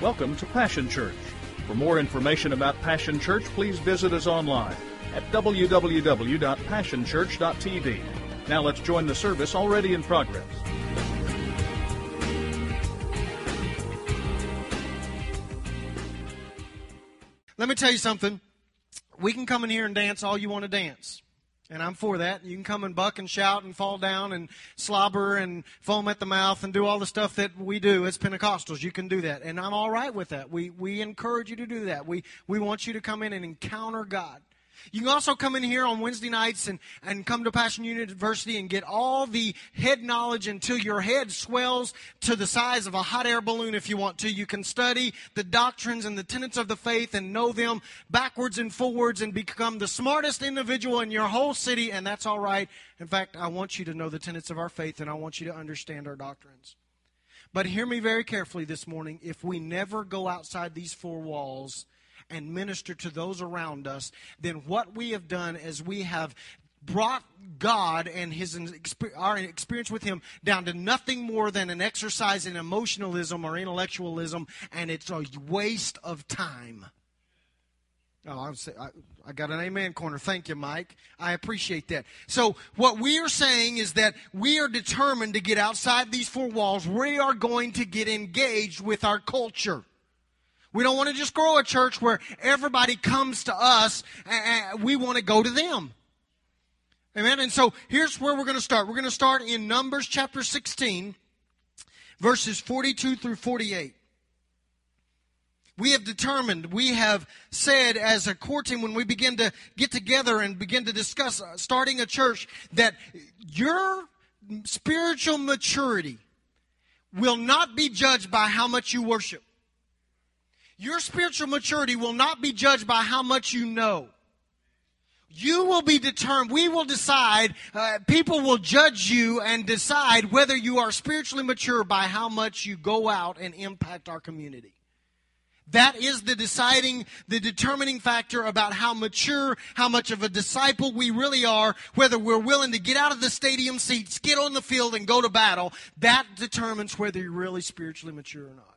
Welcome to Passion Church. For more information about Passion Church, please visit us online at www.passionchurch.tv. Now let's join the service already in progress. Let me tell you something. We can come in here and dance all you want to dance. And I'm for that. You can come and buck and shout and fall down and slobber and foam at the mouth and do all the stuff that we do as Pentecostals. You can do that. And I'm all right with that. We encourage you to do that. We want you to come in and encounter God. You can also come in here on Wednesday nights and come to Passion University and get all the head knowledge until your head swells to the size of a hot air balloon if you want to. You can study the doctrines and the tenets of the faith and know them backwards and forwards and become the smartest individual in your whole city, and that's all right. In fact, I want you to know the tenets of our faith, and I want you to understand our doctrines. But hear me very carefully this morning. If we never go outside these four walls and minister to those around us, then what we have done is we have brought God and our experience with Him down to nothing more than an exercise in emotionalism or intellectualism, and it's a waste of time. Oh, I got an amen corner. Thank you, Mike. I appreciate that. So what we are saying is that we are determined to get outside these four walls. We are going to get engaged with our culture. We don't want to just grow a church where everybody comes to us and we want to go to them. Amen? And so here's where we're going to start. We're going to start in Numbers chapter 16, verses 42 through 48. We have determined, we have said as a core team when we begin to get together and begin to discuss starting a church that your spiritual maturity will not be judged by how much you worship. Your spiritual maturity will not be judged by how much you know. You will be determined. We will decide, people will judge you and decide whether you are spiritually mature by how much you go out and impact our community. That is the determining factor about how mature, how much of a disciple we really are, whether we're willing to get out of the stadium seats, get on the field, and go to battle. That determines whether you're really spiritually mature or not.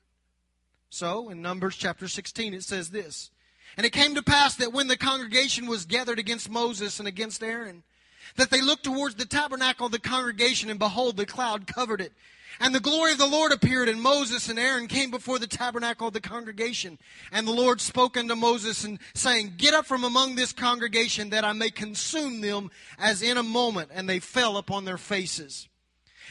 So, in Numbers chapter 16, it says this, "And it came to pass that when the congregation was gathered against Moses and against Aaron, that they looked towards the tabernacle of the congregation, and behold, the cloud covered it. And the glory of the Lord appeared, and Moses and Aaron came before the tabernacle of the congregation. And the Lord spoke unto Moses, and saying, Get up from among this congregation, that I may consume them as in a moment. And they fell upon their faces.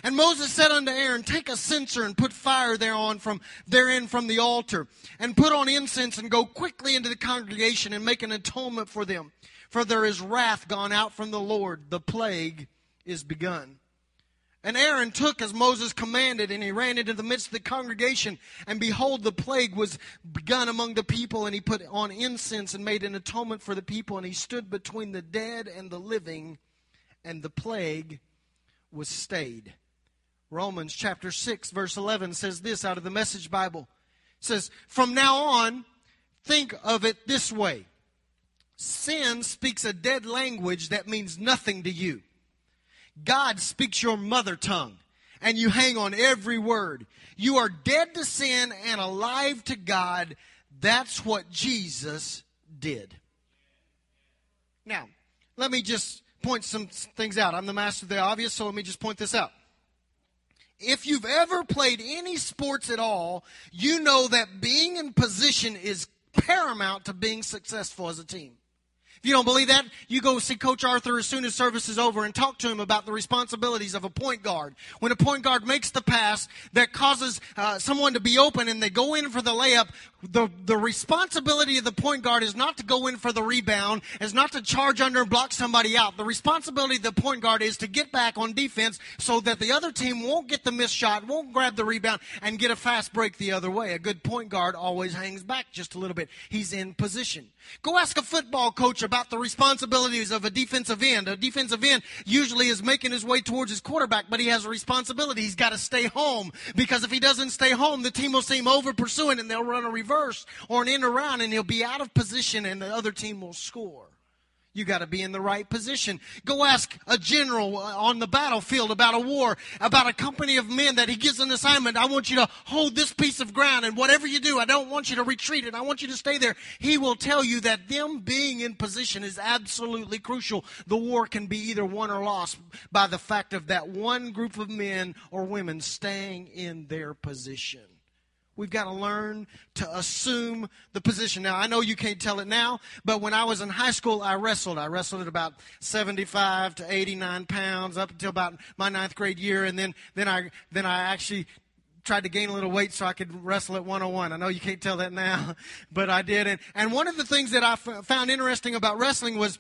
And Moses said unto Aaron, Take a censer, and put fire therein from the altar, and put on incense, and go quickly into the congregation, and make an atonement for them. For there is wrath gone out from the Lord, the plague is begun. And Aaron took as Moses commanded, and he ran into the midst of the congregation, and behold, the plague was begun among the people, and he put on incense, and made an atonement for the people, and he stood between the dead and the living, and the plague was stayed." Romans chapter 6, verse 11 says this out of the Message Bible. It says, "From now on, think of it this way. Sin speaks a dead language that means nothing to you. God speaks your mother tongue, and you hang on every word. You are dead to sin and alive to God. That's what Jesus did." Now, let me just point some things out. I'm the master of the obvious, so let me just point this out. If you've ever played any sports at all, you know that being in position is paramount to being successful as a team. If you don't believe that, you go see Coach Arthur as soon as service is over and talk to him about the responsibilities of a point guard. When a point guard makes the pass that causes someone to be open and they go in for the layup, the responsibility of the point guard is not to go in for the rebound, is not to charge under and block somebody out. The responsibility of the point guard is to get back on defense so that the other team won't get the missed shot, won't grab the rebound, and get a fast break the other way. A good point guard always hangs back just a little bit. He's in position. Go ask a football coach about the responsibilities of a defensive end. A defensive end usually is making his way towards his quarterback, but he has a responsibility. He's got to stay home, because if he doesn't stay home, the team will seem over pursuing and they'll run a reverse or an end around and he'll be out of position and the other team will score. You got to be in the right position. Go ask a general on the battlefield about a war, about a company of men that he gives an assignment. I want you to hold this piece of ground, and whatever you do, I don't want you to retreat it. I want you to stay there. He will tell you that them being in position is absolutely crucial. The war can be either won or lost by the fact of that one group of men or women staying in their position. We've got to learn to assume the position. Now, I know you can't tell it now, but when I was in high school, I wrestled. I wrestled at about 75 to 89 pounds up until about my ninth grade year, and then I actually tried to gain a little weight so I could wrestle at 101. I know you can't tell that now, but I did. And one of the things that I found interesting about wrestling was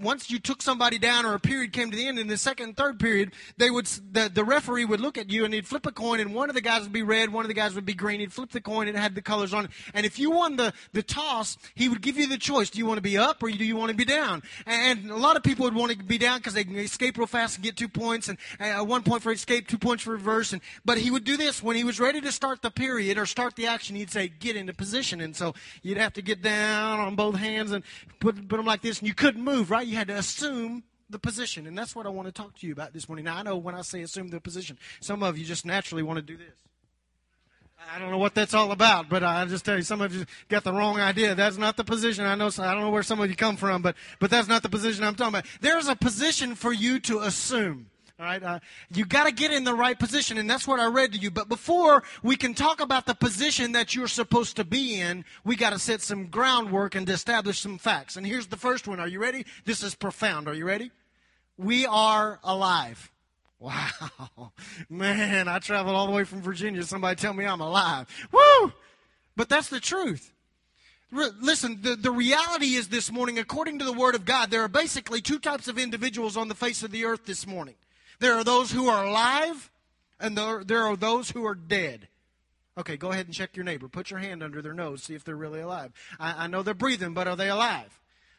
once you took somebody down or a period came to the end, in the second and third period, the referee would look at you and he'd flip a coin, and one of the guys would be red, one of the guys would be green. He'd flip the coin and it had the colors on it. And if you won the toss, he would give you the choice. Do you want to be up or do you want to be down? And a lot of people would want to be down because they can escape real fast and get 2 points, and 1 point for escape, 2 points for reverse. But he would do this. When he was ready to start the period or start the action, he'd say, get into position. And so you'd have to get down on both hands and put them like this. And you couldn't move, right? You had to assume the position. And that's what I want to talk to you about this morning. Now, I know when I say assume the position, some of you just naturally want to do this. I don't know what that's all about, but I'll just tell you, some of you got the wrong idea. That's not the position. I know, I don't know where some of you come from, but that's not the position I'm talking about. There's a position for you to assume. All right, you got to get in the right position, and that's what I read to you. But before we can talk about the position that you're supposed to be in, we got to set some groundwork and to establish some facts. And here's the first one. Are you ready? This is profound. Are you ready? We are alive. Wow, man! I traveled all the way from Virginia. Somebody tell me I'm alive. Woo! But that's the truth. Listen, the reality is this morning, according to the Word of God, there are basically two types of individuals on the face of the earth this morning. There are those who are alive, and there are those who are dead. Okay, go ahead and check your neighbor. Put your hand under their nose, see if they're really alive. I know they're breathing, but are they alive?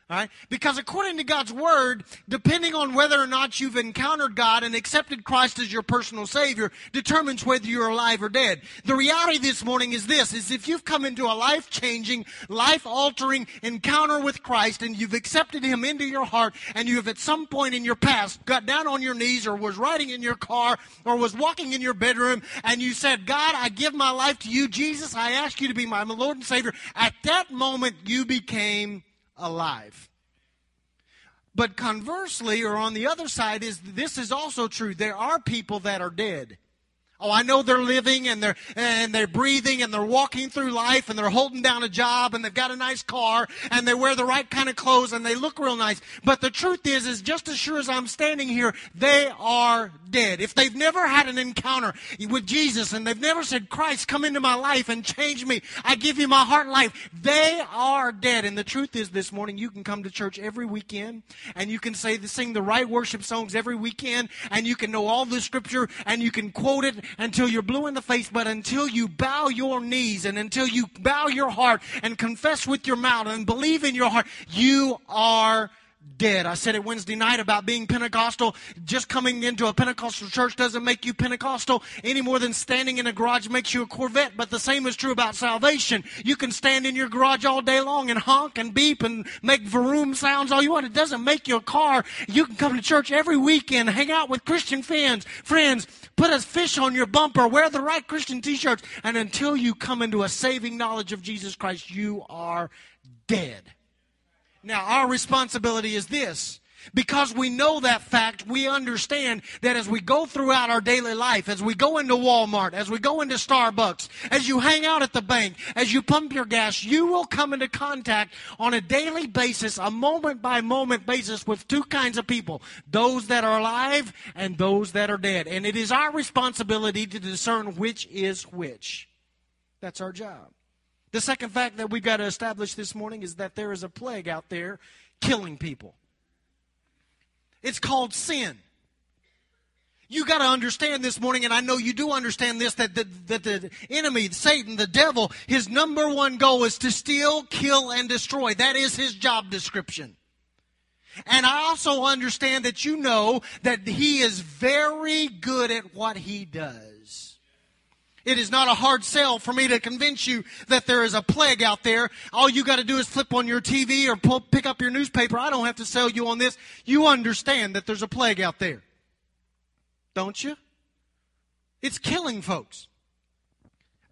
All right? Because according to God's Word, depending on whether or not you've encountered God and accepted Christ as your personal Savior determines whether you're alive or dead. The reality this morning is this, is if you've come into a life-changing, life-altering encounter with Christ and you've accepted Him into your heart and you have at some point in your past got down on your knees or was riding in your car or was walking in your bedroom and you said, God, I give my life to you. Jesus, I ask you to be my Lord and Savior. At that moment, you became alive. But conversely, or on the other side, is this is also true. There are people that are dead. Oh, I know they're living and they're breathing and they're walking through life and they're holding down a job and they've got a nice car and they wear the right kind of clothes and they look real nice. But the truth is just as sure as I'm standing here, they are dead. If they've never had an encounter with Jesus and they've never said, Christ, come into my life and change me, I give you my heart and life, they are dead. And the truth is this morning, you can come to church every weekend and you can sing the right worship songs every weekend and you can know all the scripture and you can quote it until you're blue in the face, but until you bow your knees and until you bow your heart and confess with your mouth and believe in your heart, you are dead. I said it Wednesday night about being Pentecostal. Just coming into a Pentecostal church doesn't make you Pentecostal any more than standing in a garage makes you a Corvette. But the same is true about salvation. You can stand in your garage all day long and honk and beep and make vroom sounds all you want. It doesn't make you a car. You can come to church every weekend, hang out with Christian friends, put a fish on your bumper, wear the right Christian t-shirts, and until you come into a saving knowledge of Jesus Christ, you are dead. Now, our responsibility is this. Because we know that fact, we understand that as we go throughout our daily life, as we go into Walmart, as we go into Starbucks, as you hang out at the bank, as you pump your gas, you will come into contact on a daily basis, a moment-by-moment basis with two kinds of people, those that are alive and those that are dead. And it is our responsibility to discern which is which. That's our job. The second fact that we've got to establish this morning is that there is a plague out there killing people. It's called sin. You got to understand this morning, and I know you do understand this, that the enemy, Satan, the devil, his number one goal is to steal, kill, and destroy. That is his job description. And I also understand that you know that he is very good at what he does. It is not a hard sell for me to convince you that there is a plague out there. All you got to do is flip on your TV or pick up your newspaper. I don't have to sell you on this. You understand that there's a plague out there, don't you? It's killing folks.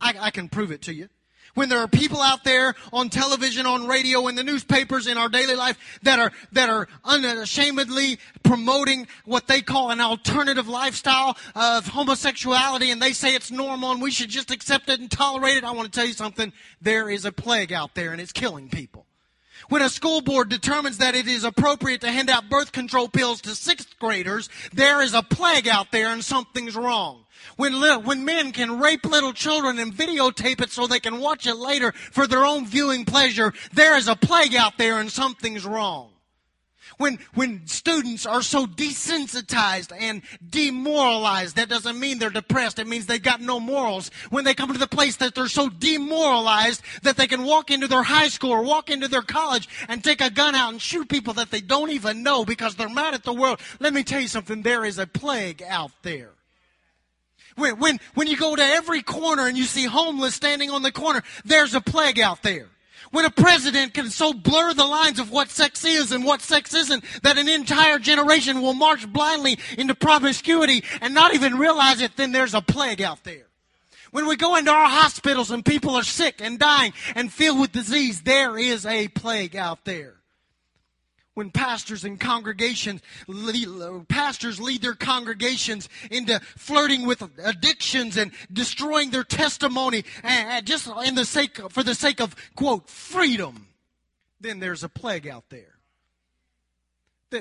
I can prove it to you. When there are people out there on television, on radio, in the newspapers, in our daily life that are unashamedly promoting what they call an alternative lifestyle of homosexuality, and they say it's normal and we should just accept it and tolerate it, I want to tell you something. There is a plague out there and it's killing people. When a school board determines that it is appropriate to hand out birth control pills to sixth graders, there is a plague out there and something's wrong. When men can rape little children and videotape it so they can watch it later for their own viewing pleasure, there is a plague out there and something's wrong. When students are so desensitized and demoralized, that doesn't mean they're depressed. It means they got no morals. When they come to the place that they're so demoralized that they can walk into their high school or walk into their college and take a gun out and shoot people that they don't even know because they're mad at the world. Let me tell you something. There is a plague out there. When you go to every corner and you see homeless standing on the corner, there's a plague out there. When a president can so blur the lines of what sex is and what sex isn't that an entire generation will march blindly into promiscuity and not even realize it, then there's a plague out there. When we go into our hospitals and people are sick and dying and filled with disease, there is a plague out there. When pastors and congregations, pastors lead their congregations into flirting with addictions and destroying their testimony just for the sake of, quote, freedom, then there's a plague out there.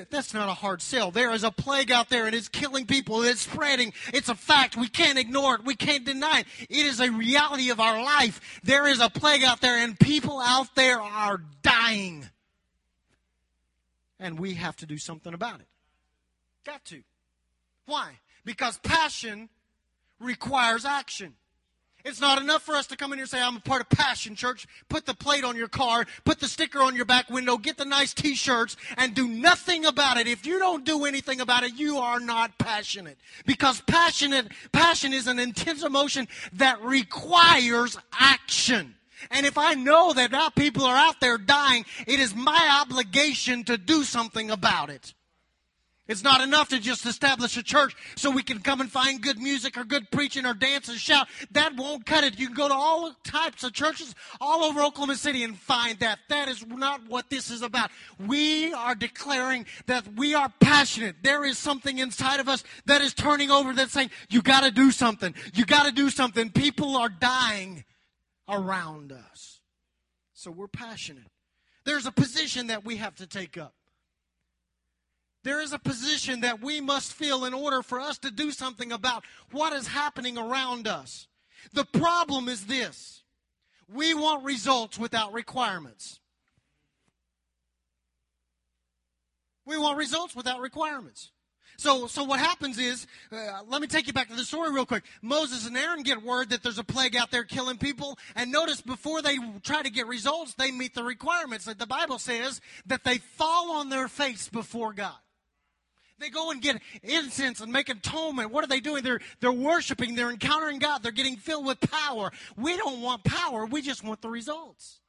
That's not a hard sell. There is a plague out there, and it's killing people. It's spreading. It's a fact. We can't ignore it. We can't deny it. It is a reality of our life. There is a plague out there, and people out there are dying. And we have to do something about it. Got to. Why? Because passion requires action. It's not enough for us to come in here and say, I'm a part of Passion Church. Put the plate on your car. Put the sticker on your back window. Get the nice T-shirts and do nothing about it. If you don't do anything about it, you are not passionate. Because passion is an intense emotion that requires action. And if I know that now people are out there dying, it is my obligation to do something about it. It's not enough to just establish a church so we can come and find good music or good preaching or dance and shout. That won't cut it. You can go to all types of churches all over Oklahoma City and find that. That is not what this is about. We are declaring that we are passionate. There is something inside of us that is turning over that's saying, you got to do something. You got to do something. People are dying around us. So we're passionate. There's a position that we have to take up. There is a position that we must fill in order for us to do something about what is happening around us. The problem is this. We want results without requirements. We want results without requirements. So what happens is, let me take you back to the story real quick. Moses and Aaron get word that there's a plague out there killing people. And notice before they try to get results, they meet the requirements. The Bible says that they fall on their face before God. They go and get incense and make atonement. What are they doing? They're worshiping. They're encountering God. They're getting filled with power. We don't want power. We just want the results.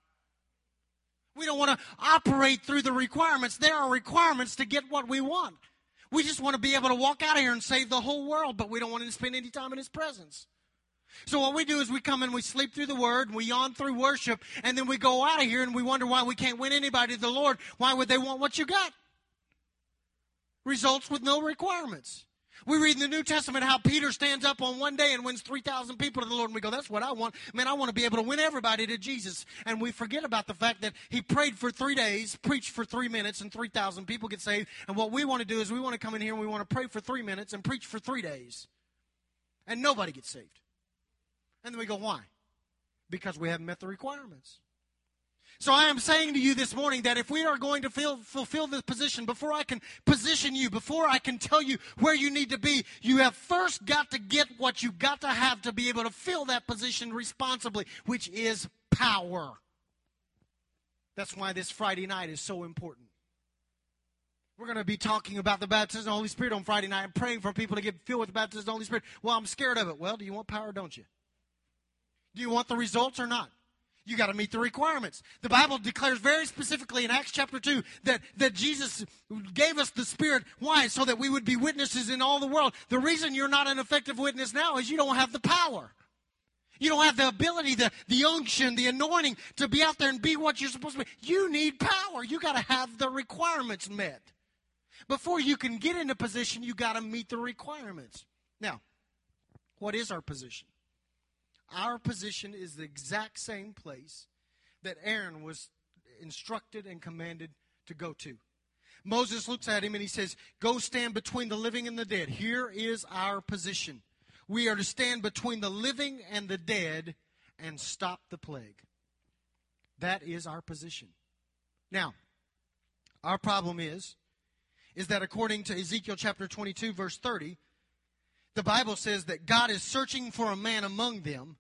We don't want to operate through the requirements. There are requirements to get what we want. We just want to be able to walk out of here and save the whole world, but we don't want to spend any time in His presence. So what we do is we come and we sleep through the Word, and we yawn through worship, and then we go out of here and we wonder why we can't win anybody to the Lord. Why would they want what you got? Results with no requirements. We read in the New Testament how Peter stands up on one day and wins 3,000 people to the Lord, and we go, that's what I want. Man, I want to be able to win everybody to Jesus. And we forget about the fact that he prayed for 3 days, preached for 3 minutes, and 3,000 people get saved. And what we want to do is we want to come in here and we want to pray for 3 minutes and preach for 3 days. And nobody gets saved. And then we go, why? Because we haven't met the requirements. So I am saying to you this morning that if we are going to fulfill this position, before I can position you, before I can tell you where you need to be, you have first got to get what you got to have be able to fill that position responsibly, which is power. That's why this Friday night is so important. We're going to be talking about the baptism of the Holy Spirit on Friday night and praying for people to get filled with the baptism of the Holy Spirit. Well, I'm scared of it. Well, do you want power, don't you? Do you want the results or not? You got to meet the requirements. The Bible declares very specifically in Acts chapter 2 that Jesus gave us the Spirit. Why? So that we would be witnesses in all the world. The reason you're not an effective witness now is you don't have the power. You don't have the ability, the unction, the anointing to be out there and be what you're supposed to be. You need power. You got to have the requirements met. Before you can get into position, you got to meet the requirements. Now, what is our position? Our position is the exact same place that Aaron was instructed and commanded to go to. Moses looks at him and he says, "Go stand between the living and the dead." Here is our position. We are to stand between the living and the dead and stop the plague. That is our position. Now, our problem is that according to Ezekiel chapter 22, verse 30, the Bible says that God is searching for a man among them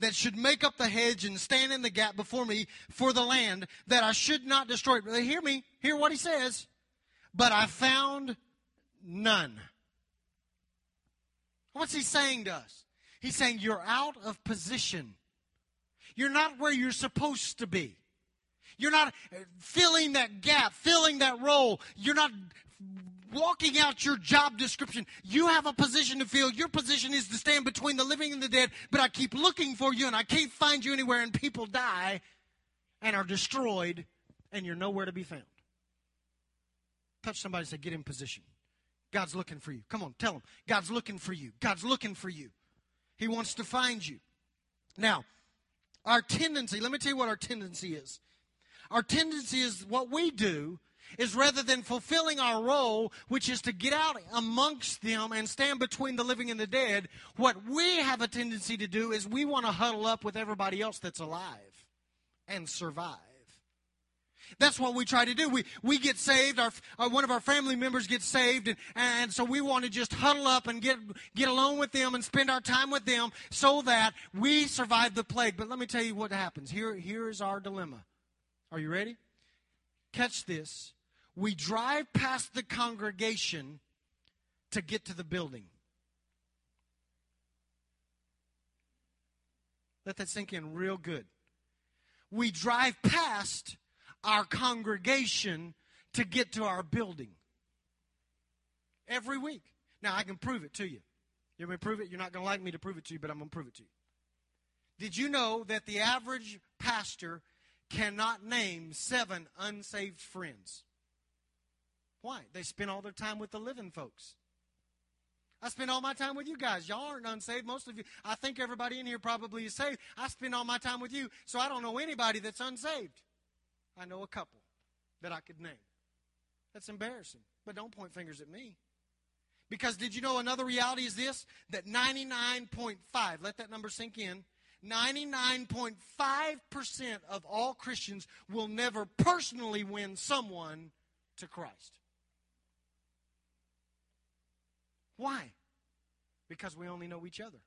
that should make up the hedge and stand in the gap before me for the land that I should not destroy. Hear me. Hear what he says. But I found none. What's he saying to us? He's saying you're out of position. You're not where you're supposed to be. You're not filling that gap, filling that role. You're not walking out your job description. You have a position to fill. Your position is to stand between the living and the dead, but I keep looking for you, and I can't find you anywhere, and people die and are destroyed, and you're nowhere to be found. Touch somebody and say, "Get in position. God's looking for you." Come on, tell him. God's looking for you. God's looking for you. He wants to find you. Now, our tendency, let me tell you what our tendency is. Our tendency is what we do is rather than fulfilling our role, which is to get out amongst them and stand between the living and the dead, what we have a tendency to do is we want to huddle up with everybody else that's alive and survive. That's what we try to do. We get saved. One of our family members gets saved, and so we want to just huddle up and get alone with them and spend our time with them so that we survive the plague. But let me tell you what happens. Here is our dilemma. Are you ready? Catch this. We drive past the congregation to get to the building. Let that sink in real good. We drive past our congregation to get to our building every week. Now, I can prove it to you. You want me to prove it? You're not going to like me to prove it to you, but I'm going to prove it to you. Did you know that the average pastor cannot name 7 unsaved friends? Why? They spend all their time with the living folks. I spend all my time with you guys. Y'all aren't unsaved. Most of you, I think everybody in here probably is saved. I spend all my time with you, so I don't know anybody that's unsaved. I know a couple that I could name. That's embarrassing, but don't point fingers at me. Because did you know another reality is this? That 99.5, let that number sink in, 99.5% of all Christians will never personally win someone to Christ. Why? Because we only know each other.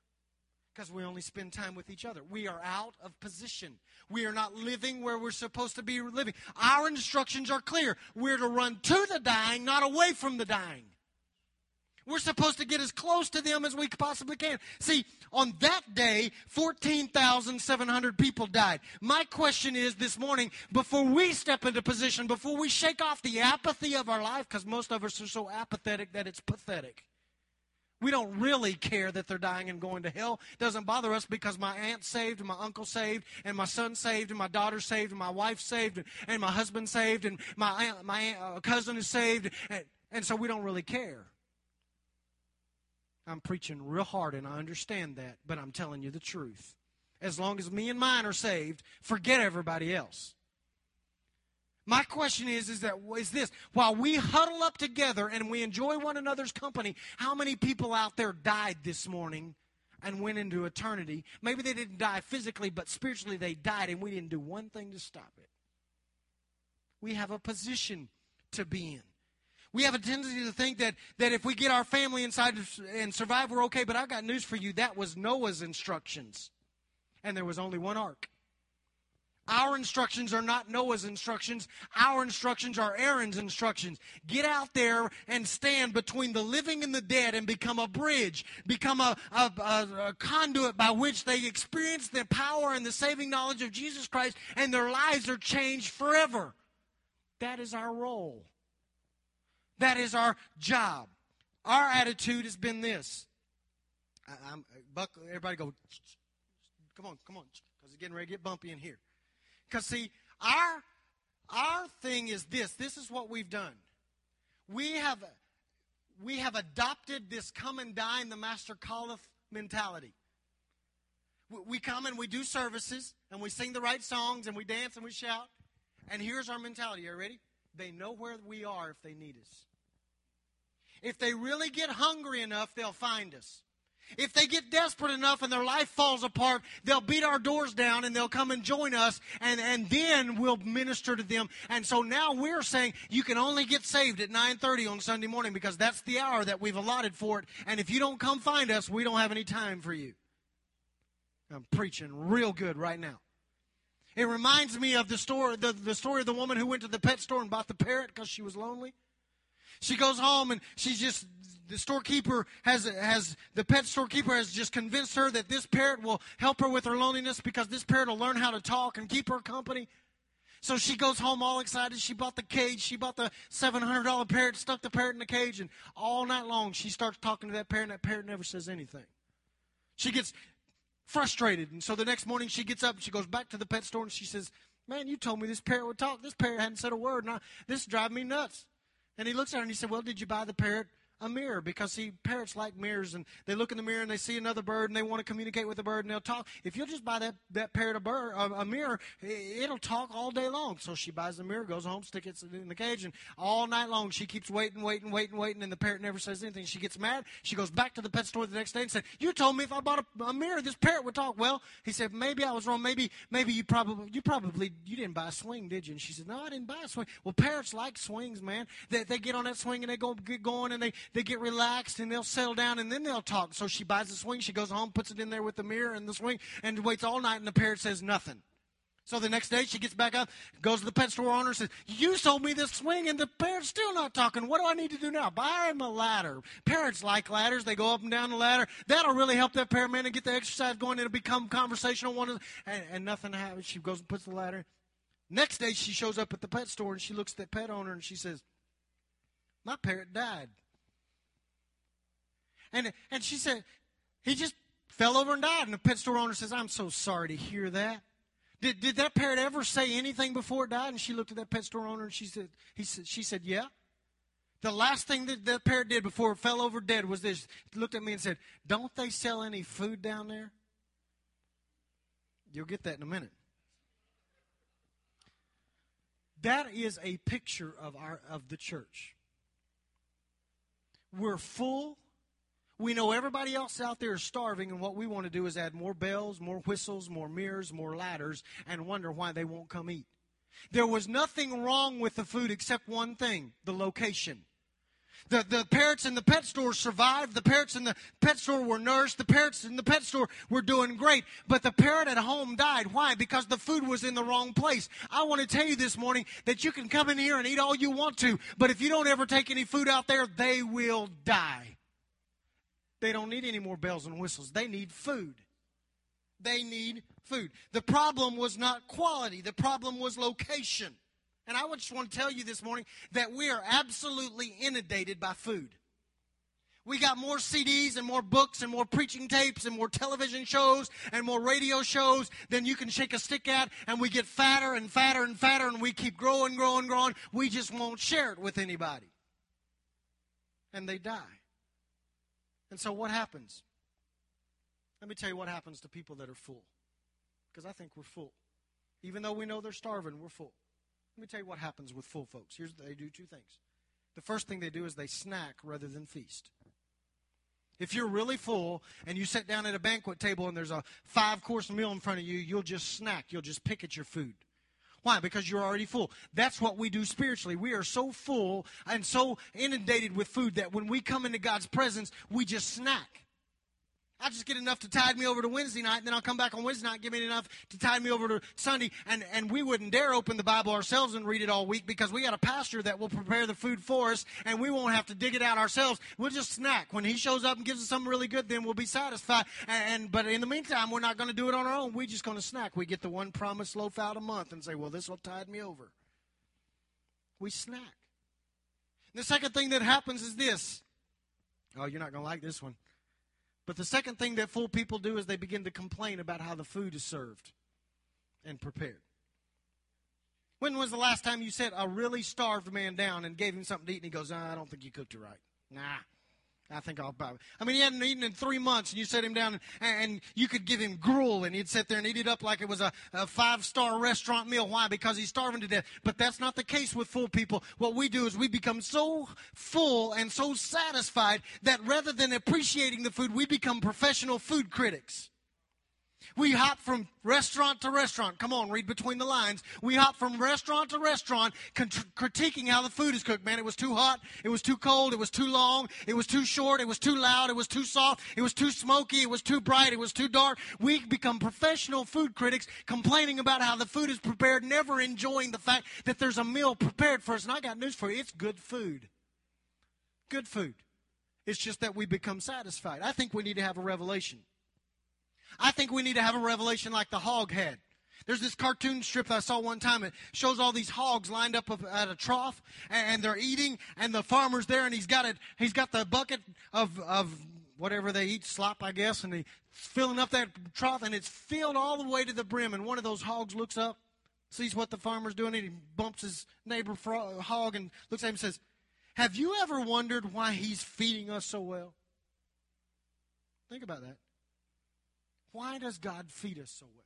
Because we only spend time with each other. We are out of position. We are not living where we're supposed to be living. Our instructions are clear. We're to run to the dying, not away from the dying. We're supposed to get as close to them as we possibly can. See, on that day, 14,700 people died. My question is this morning, before we step into position, before we shake off the apathy of our life, because most of us are so apathetic that it's pathetic. We don't really care that they're dying and going to hell. It doesn't bother us because my aunt's saved and my uncle's saved and my son's saved and my daughter's saved and my wife's saved and my husband's saved and my cousin is saved. And so we don't really care. I'm preaching real hard, and I understand that, but I'm telling you the truth. As long as me and mine are saved, forget everybody else. My question is this. While we huddle up together and we enjoy one another's company, how many people out there died this morning and went into eternity? Maybe they didn't die physically, but spiritually they died, and we didn't do one thing to stop it. We have a position to be in. We have a tendency to think that if we get our family inside and survive, we're okay. But I got news for you. That was Noah's instructions. And there was only one ark. Our instructions are not Noah's instructions. Our instructions are Aaron's instructions. Get out there and stand between the living and the dead and become a bridge, become a conduit by which they experience the power and the saving knowledge of Jesus Christ, and their lives are changed forever. That is our role. That is our job. Our attitude has been this. Everybody go, come on, because it's getting ready to get bumpy in here. Because, see, our thing is this. This is what we've done. We have adopted this come and dine, the master calleth mentality. We come and we do services, and we sing the right songs, and we dance and we shout. And here's our mentality. Are you ready? They know where we are if they need us. If they really get hungry enough, they'll find us. If they get desperate enough and their life falls apart, they'll beat our doors down and they'll come and join us, and then we'll minister to them. And so now we're saying you can only get saved at 9:30 on Sunday morning because that's the hour that we've allotted for it. And if you don't come find us, we don't have any time for you. I'm preaching real good right now. It reminds me of the story of the woman who went to the pet store and bought the parrot because she was lonely. She goes home and she's just... The pet storekeeper has just convinced her that this parrot will help her with her loneliness because this parrot will learn how to talk and keep her company. So she goes home all excited. She bought the cage. She bought the $700 parrot, stuck the parrot in the cage, and all night long she starts talking to that parrot, and that parrot never says anything. She gets frustrated, and so the next morning she gets up and she goes back to the pet store and she says, "Man, you told me this parrot would talk. This parrot hadn't said a word. Now, this is driving me nuts." And he looks at her and he said, "Well, did you buy the parrot a mirror?" Because, see, parrots like mirrors, and they look in the mirror and they see another bird and they want to communicate with the bird and they'll talk. If you'll just buy that parrot a mirror, it'll talk all day long. So she buys the mirror, goes home, sticks it in the cage, and all night long she keeps waiting, and the parrot never says anything. She gets mad. She goes back to the pet store the next day and said, "You told me if I bought a mirror, this parrot would talk." Well, he said, "Maybe I was wrong. Maybe you didn't buy a swing, did you?" And she said, "No, I didn't buy a swing." Well, parrots like swings, man. They get on that swing and they get going and they get relaxed and they'll settle down and then they'll talk. So she buys the swing. She goes home, puts it in there with the mirror and the swing, and waits all night, and the parrot says nothing. So the next day she gets back up, goes to the pet store owner and says, "You sold me this swing and the parrot's still not talking. What do I need to do now?" "Buy him a ladder." Parrots like ladders. They go up and down the ladder. That'll really help that parrot, man, and get the exercise going. It'll become conversational. And nothing happens. She goes and puts the ladder. Next day she shows up at the pet store and she looks at that pet owner and she says, "My parrot died." And she said, "He just fell over and died." And the pet store owner says, "I'm so sorry to hear that. Did that parrot ever say anything before it died?" And she looked at that pet store owner and she said, "Yeah. The last thing that the parrot did before it fell over dead was this." It looked at me and said, "Don't they sell any food down there?" You'll get that in a minute. That is a picture of the church. We're full. We know everybody else out there is starving, and what we want to do is add more bells, more whistles, more mirrors, more ladders, and wonder why they won't come eat. There was nothing wrong with the food except one thing, the location. The parrots in the pet store survived. The parrots in the pet store were nourished. The parrots in the pet store were doing great. But the parrot at home died. Why? Because the food was in the wrong place. I want to tell you this morning that you can come in here and eat all you want to, but if you don't ever take any food out there, they will die. They don't need any more bells and whistles. They need food. They need food. The problem was not quality. The problem was location. And I just want to tell you this morning that we are absolutely inundated by food. We got more CDs and more books and more preaching tapes and more television shows and more radio shows than you can shake a stick at, and we get fatter and fatter and fatter, and we keep growing. We just won't share it with anybody. And they die. And so what happens? Let me tell you what happens to people that are full. Because I think we're full. Even though we know they're starving, we're full. Let me tell you what happens with full folks. They do two things. The first thing they do is they snack rather than feast. If you're really full and you sit down at a banquet table and there's a 5-course meal in front of you, you'll just snack. You'll just pick at your food. Why? Because you're already full. That's what we do spiritually. We are so full and so inundated with food that when we come into God's presence, we just snack. I'll just get enough to tide me over to Wednesday night, and then I'll come back on Wednesday night and give me enough to tide me over to Sunday. And we wouldn't dare open the Bible ourselves and read it all week because we got a pastor that will prepare the food for us, and we won't have to dig it out ourselves. We'll just snack. When he shows up and gives us something really good, then we'll be satisfied. But in the meantime, we're not going to do it on our own. We're just going to snack. We get the one promised loaf out a month and say, well, this will tide me over. We snack. And the second thing that happens is this. Oh, you're not going to like this one. But the second thing that full people do is they begin to complain about how the food is served and prepared. When was the last time you sat a really starved man down and gave him something to eat, and he goes, I don't think you cooked it right. Nah, I think I'll buy it. I mean, he hadn't eaten in 3 months, and you sat him down, and you could give him gruel, and he'd sit there and eat it up like it was a five-star restaurant meal. Why? Because he's starving to death. But that's not the case with full people. What we do is we become so full and so satisfied that rather than appreciating the food, we become professional food critics. We hop from restaurant to restaurant. Come on, read between the lines. We hop from restaurant to restaurant critiquing how the food is cooked. Man, it was too hot. It was too cold. It was too long. It was too short. It was too loud. It was too soft. It was too smoky. It was too bright. It was too dark. We become professional food critics complaining about how the food is prepared, never enjoying the fact that there's a meal prepared for us. And I got news for you. It's good food. Good food. It's just that we become satisfied. I think we need to have a revelation. I think we need to have a revelation like the hog had. There's this cartoon strip that I saw one time. It shows all these hogs lined up at a trough, and they're eating, and the farmer's there, and he's got the bucket of whatever they eat, slop, I guess, and he's filling up that trough, and it's filled all the way to the brim, and one of those hogs looks up, sees what the farmer's doing, and he bumps his neighbor hog and looks at him and says, have you ever wondered why he's feeding us so well? Think about that. Why does God feed us so well?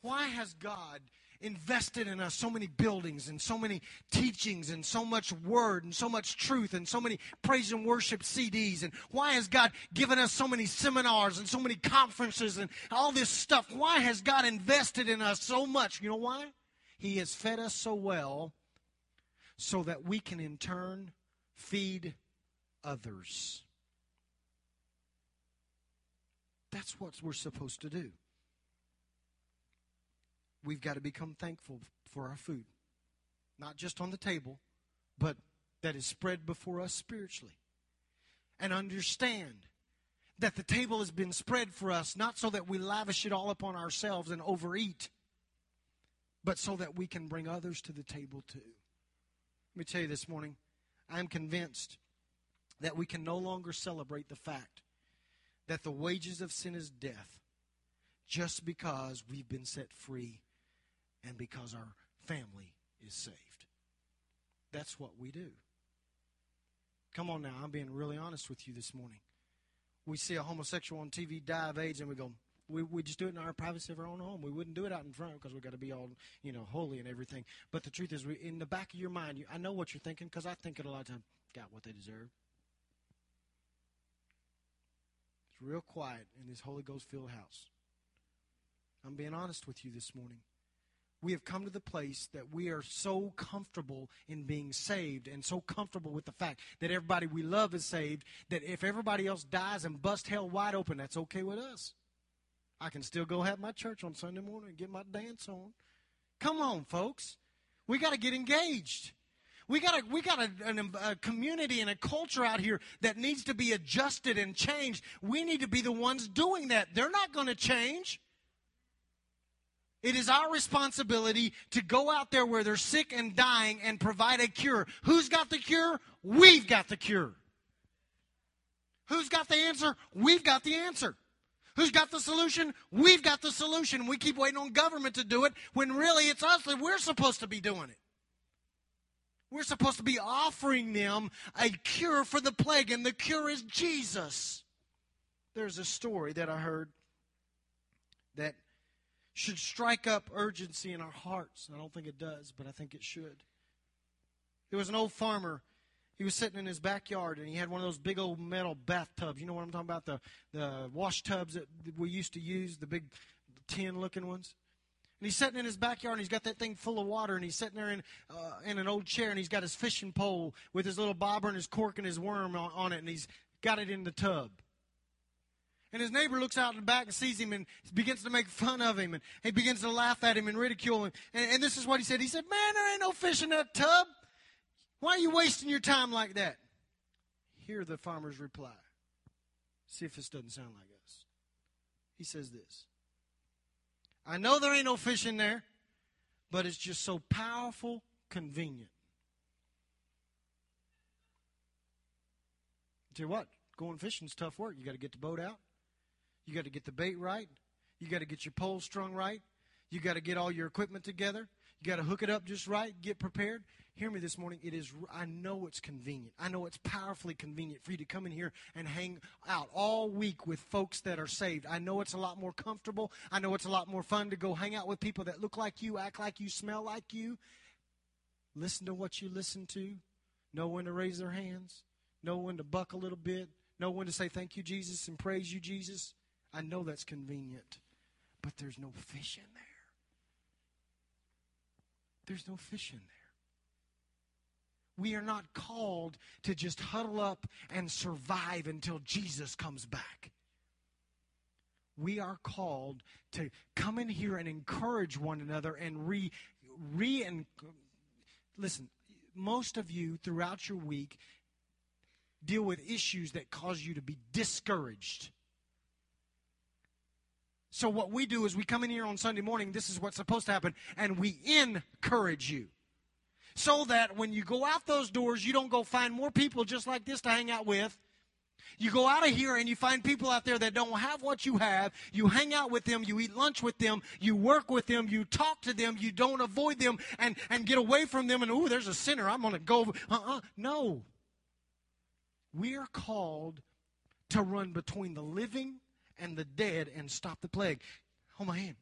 Why has God invested in us so many buildings and so many teachings and so much word and so much truth and so many praise and worship CDs? And why has God given us so many seminars and so many conferences and all this stuff? Why has God invested in us so much? You know why? He has fed us so well so that we can in turn feed others. That's what we're supposed to do. We've got to become thankful for our food. Not just on the table, but that is spread before us spiritually. And understand that the table has been spread for us, not so that we lavish it all upon ourselves and overeat, but so that we can bring others to the table too. Let me tell you this morning, I'm convinced that we can no longer celebrate the fact that the wages of sin is death just because we've been set free and because our family is saved. That's what we do. Come on now, I'm being really honest with you this morning. We see a homosexual on TV die of AIDS and we go, we just do it in our privacy of our own home. We wouldn't do it out in front because we've got to be all, holy and everything. But the truth is, in the back of your mind, I know what you're thinking because I think it a lot of times. Got what they deserve. Real quiet in this Holy Ghost-filled house. I'm being honest with you this morning. We have come to the place that we are so comfortable in being saved and so comfortable with the fact that everybody we love is saved that if everybody else dies and busts hell wide open, that's okay with us. I can still go have my church on Sunday morning and get my dance on. Come on, folks. We got to get engaged. We got a community and a culture out here that needs to be adjusted and changed. We need to be the ones doing that. They're not going to change. It is our responsibility to go out there where they're sick and dying and provide a cure. Who's got the cure? We've got the cure. Who's got the answer? We've got the answer. Who's got the solution? We've got the solution. We keep waiting on government to do it when really it's us that we're supposed to be doing it. We're supposed to be offering them a cure for the plague, and the cure is Jesus. There's a story that I heard that should strike up urgency in our hearts. I don't think it does, but I think it should. There was an old farmer. He was sitting in his backyard, and he had one of those big old metal bathtubs. You know what I'm talking about? The wash tubs that we used to use, the big tin-looking ones. And he's sitting in his backyard, and he's got that thing full of water, and he's sitting there in an old chair, and he's got his fishing pole with his little bobber and his cork and his worm on it, and he's got it in the tub. And his neighbor looks out in the back and sees him and begins to make fun of him. And he begins to laugh at him and ridicule him. And this is what he said. He said, man, there ain't no fish in that tub. Why are you wasting your time like that? Hear the farmer's reply. See if this doesn't sound like us. He says this. I know there ain't no fish in there, but it's just so powerful convenient. I tell you what, going fishing is tough work. You got to get the boat out. You got to get the bait right. You got to get your pole strung right. You got to get all your equipment together. You got to hook it up just right. Get prepared. Hear me this morning. It is. I know it's convenient. I know it's powerfully convenient for you to come in here and hang out all week with folks that are saved. I know it's a lot more comfortable. I know it's a lot more fun to go hang out with people that look like you, act like you, smell like you. Listen to what you listen to. Know when to raise their hands. Know when to buck a little bit. Know when to say thank you, Jesus, and praise you, Jesus. I know that's convenient, but there's no fish in there. There's no fish in there. We are not called to just huddle up and survive until Jesus comes back. We are called to come in here and encourage one another and listen, most of you throughout your week deal with issues that cause you to be discouraged. So what we do is we come in here on Sunday morning, this is what's supposed to happen, and we encourage you. So that when you go out those doors, you don't go find more people just like this to hang out with. You go out of here and you find people out there that don't have what you have. You hang out with them. You eat lunch with them. You work with them. You talk to them. You don't avoid them and get away from them. And, ooh, there's a sinner. I'm going to go. No. We are called to run between the living and the dead and stop the plague. Hold my hand.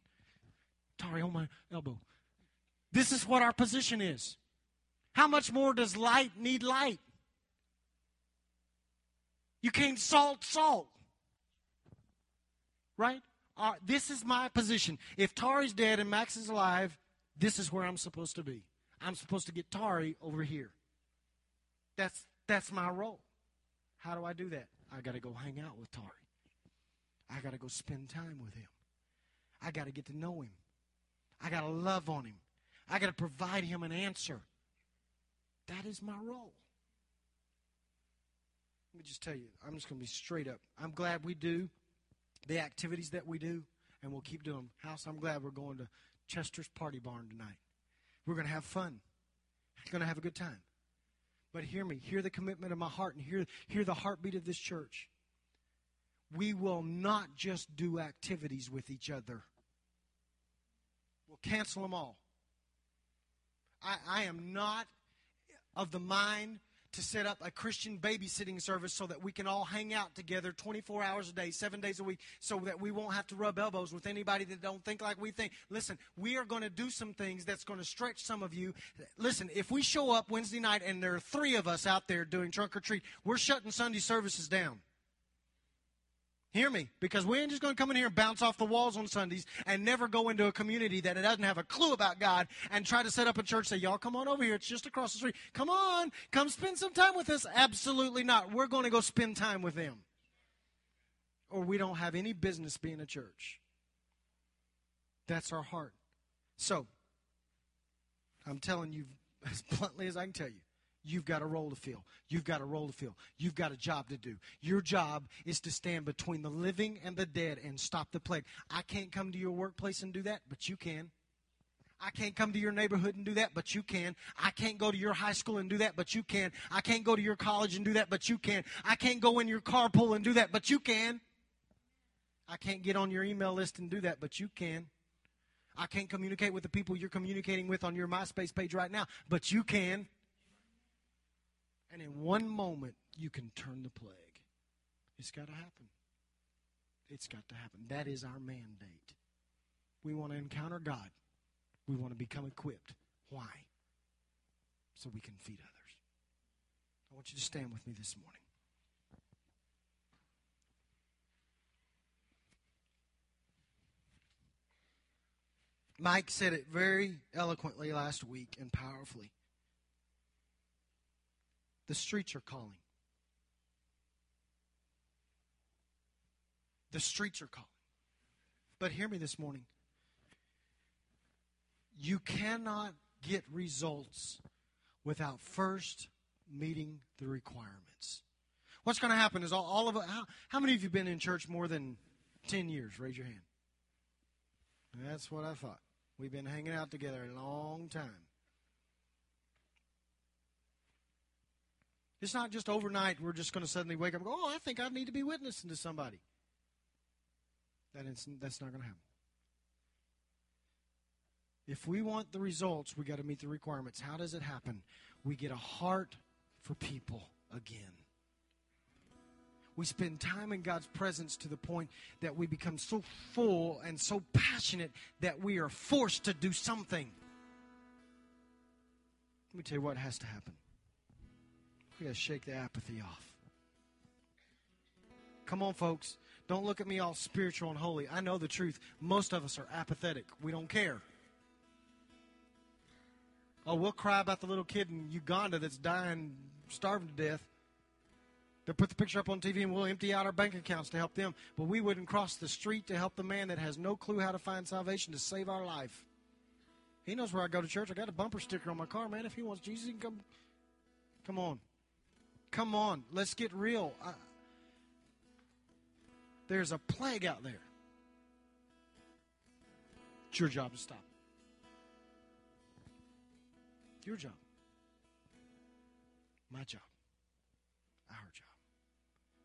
Tari, hold my elbow. This is what our position is. How much more does light need light? You can't salt salt. Right? This is my position. If Tari's dead and Max is alive, this is where I'm supposed to be. I'm supposed to get Tari over here. That's my role. How do I do that? I got to go hang out with Tari. I got to go spend time with him. I got to get to know him. I got to love on him. I got to provide him an answer. That is my role. Let me just tell you, I'm just going to be straight up. I'm glad we do the activities that we do, and we'll keep doing them. House, I'm glad we're going to Chester's Party Barn tonight. We're going to have fun. We're going to have a good time. But hear me. Hear the commitment of my heart and hear the heartbeat of this church. We will not just do activities with each other. We'll cancel them all. I am not of the mind to set up a Christian babysitting service so that we can all hang out together 24 hours a day, 7 days a week, so that we won't have to rub elbows with anybody that don't think like we think. Listen, we are going to do some things that's going to stretch some of you. Listen, if we show up Wednesday night and there are three of us out there doing trunk or treat, we're shutting Sunday services down. Hear me, because we ain't just going to come in here and bounce off the walls on Sundays and never go into a community that doesn't have a clue about God and try to set up a church and say, y'all, come on over here. It's just across the street. Come on. Come spend some time with us. Absolutely not. We're going to go spend time with them. Or we don't have any business being a church. That's our heart. So, I'm telling you as bluntly as I can tell you. You've got a role to fill. You've got a role to fill. You've got a job to do. Your job is to stand between the living and the dead and stop the plague. I can't come to your workplace and do that, but you can. I can't come to your neighborhood and do that, but you can. I can't go to your high school and do that, but you can. I can't go to your college and do that, but you can. I can't go in your carpool and do that, but you can. I can't get on your email list and do that, but you can. I can't communicate with the people you're communicating with on your MySpace page right now, but you can. And in one moment, you can turn the plague. It's got to happen. It's got to happen. That is our mandate. We want to encounter God. We want to become equipped. Why? So we can feed others. I want you to stand with me this morning. Mike said it very eloquently last week and powerfully. The streets are calling. The streets are calling. But hear me this morning. You cannot get results without first meeting the requirements. What's going to happen is all of us, how many of you have been in church more than 10 years? Raise your hand. That's what I thought. We've been hanging out together a long time. It's not just overnight we're just going to suddenly wake up and go, oh, I think I need to be witnessing to somebody. That's not going to happen. If we want the results, we got to meet the requirements. How does it happen? We get a heart for people again. We spend time in God's presence to the point that we become so full and so passionate that we are forced to do something. Let me tell you what has to happen. We got to shake the apathy off. Come on, folks. Don't look at me all spiritual and holy. I know the truth. Most of us are apathetic. We don't care. Oh, we'll cry about the little kid in Uganda that's dying, starving to death. They'll put the picture up on TV and we'll empty out our bank accounts to help them. But we wouldn't cross the street to help the man that has no clue how to find salvation to save our life. He knows where I go to church. I got a bumper sticker on my car, man. If he wants Jesus, he can come. Come on. Come on. Let's get real. There's a plague out there. It's your job to stop. Your job. My job. Our job.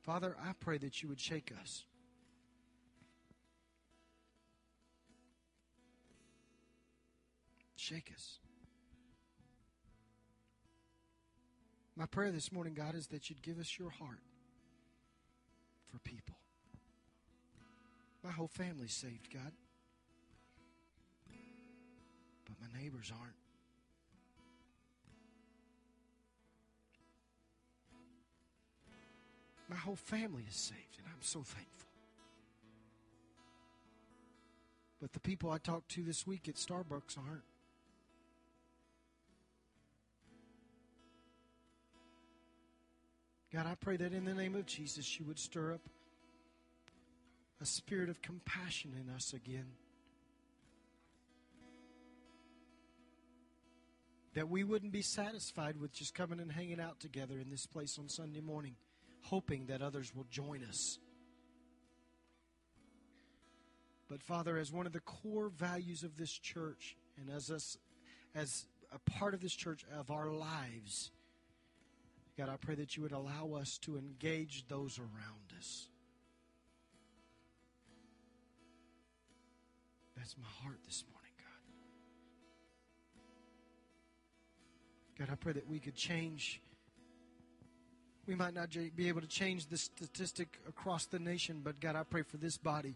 Father, I pray that you would shake us. Shake us. My prayer this morning, God, is that you'd give us your heart for people. My whole family's saved, God. But my neighbors aren't. My whole family is saved, and I'm so thankful. But the people I talked to this week at Starbucks aren't. God, I pray that in the name of Jesus, you would stir up a spirit of compassion in us again. That we wouldn't be satisfied with just coming and hanging out together in this place on Sunday morning, hoping that others will join us. But Father, as one of the core values of this church, and as a part of this church, of our lives, God, I pray that you would allow us to engage those around us. That's my heart this morning, God. God, I pray that we could change. We might not be able to change the statistic across the nation, but God, I pray for this body,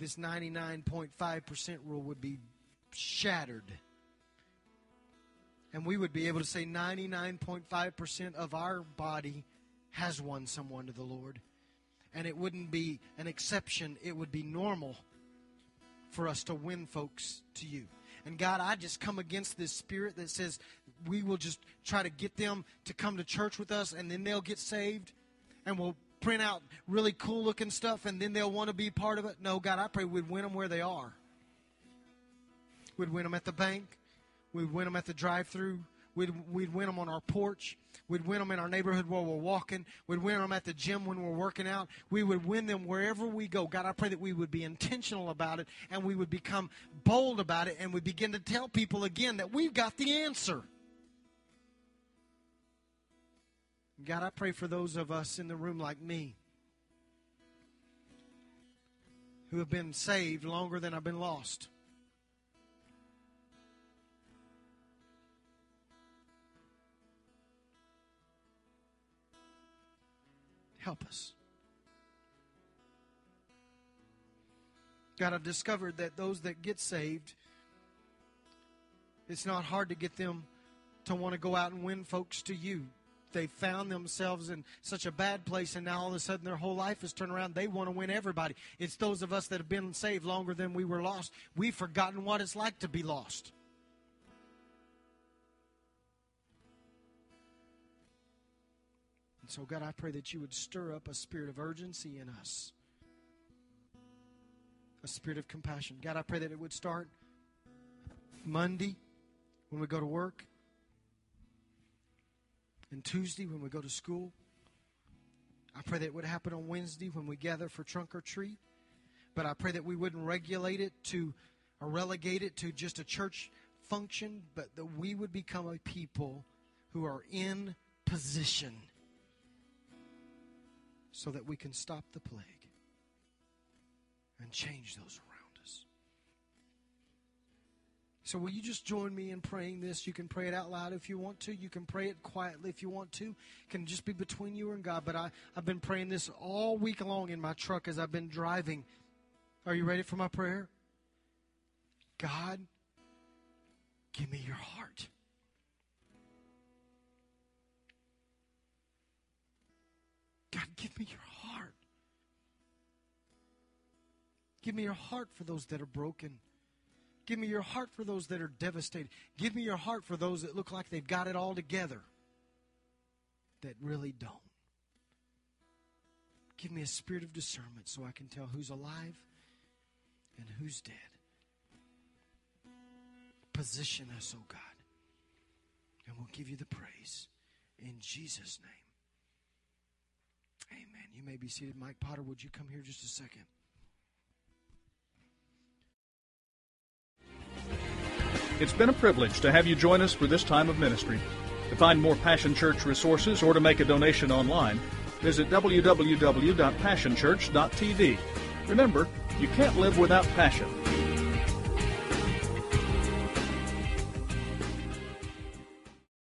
this 99.5% rule would be shattered. And we would be able to say 99.5% of our body has won someone to the Lord. And it wouldn't be an exception. It would be normal for us to win folks to you. And God, I just come against this spirit that says we will just try to get them to come to church with us and then they'll get saved and we'll print out really cool looking stuff and then they'll want to be part of it. No, God, I pray we'd win them where they are. We'd win them at the bank. We'd win them at the drive-thru. We'd win them on our porch. We'd win them in our neighborhood while we're walking. We'd win them at the gym when we're working out. We would win them wherever we go. God, I pray that we would be intentional about it and we would become bold about it and we begin to tell people again that we've got the answer. God, I pray for those of us in the room like me who have been saved longer than I've been lost. Help us. God, I've discovered that those that get saved, it's not hard to get them to want to go out and win folks to you. They found themselves in such a bad place, and now all of a sudden their whole life is turned around. They want to win everybody. It's those of us that have been saved longer than we were lost. We've forgotten what it's like to be lost. And so, God, I pray that you would stir up a spirit of urgency in us a spirit of compassion. God, I pray that it would start Monday when we go to work, and Tuesday when we go to school. I pray that it would happen on Wednesday when we gather for trunk or treat. But I pray that we wouldn't regulate it to or relegate it to just a church function, but that we would become a people who are in position so that we can stop the plague and change those around us. So will you just join me in praying this? You can pray it out loud if you want to. You can pray it quietly if you want to. It can just be between you and God. But I've been praying this all week long in my truck as I've been driving. Are you ready for my prayer? God, give me your heart. God, give me your heart. Give me your heart for those that are broken. Give me your heart for those that are devastated. Give me your heart for those that look like they've got it all together that really don't. Give me a spirit of discernment so I can tell who's alive and who's dead. Position us, oh God, and we'll give you the praise in Jesus' name. Amen. You may be seated. Mike Potter, would you come here just a second? It's been a privilege to have you join us for this time of ministry. To find more Passion Church resources or to make a donation online, visit www.passionchurch.tv. Remember, you can't live without passion.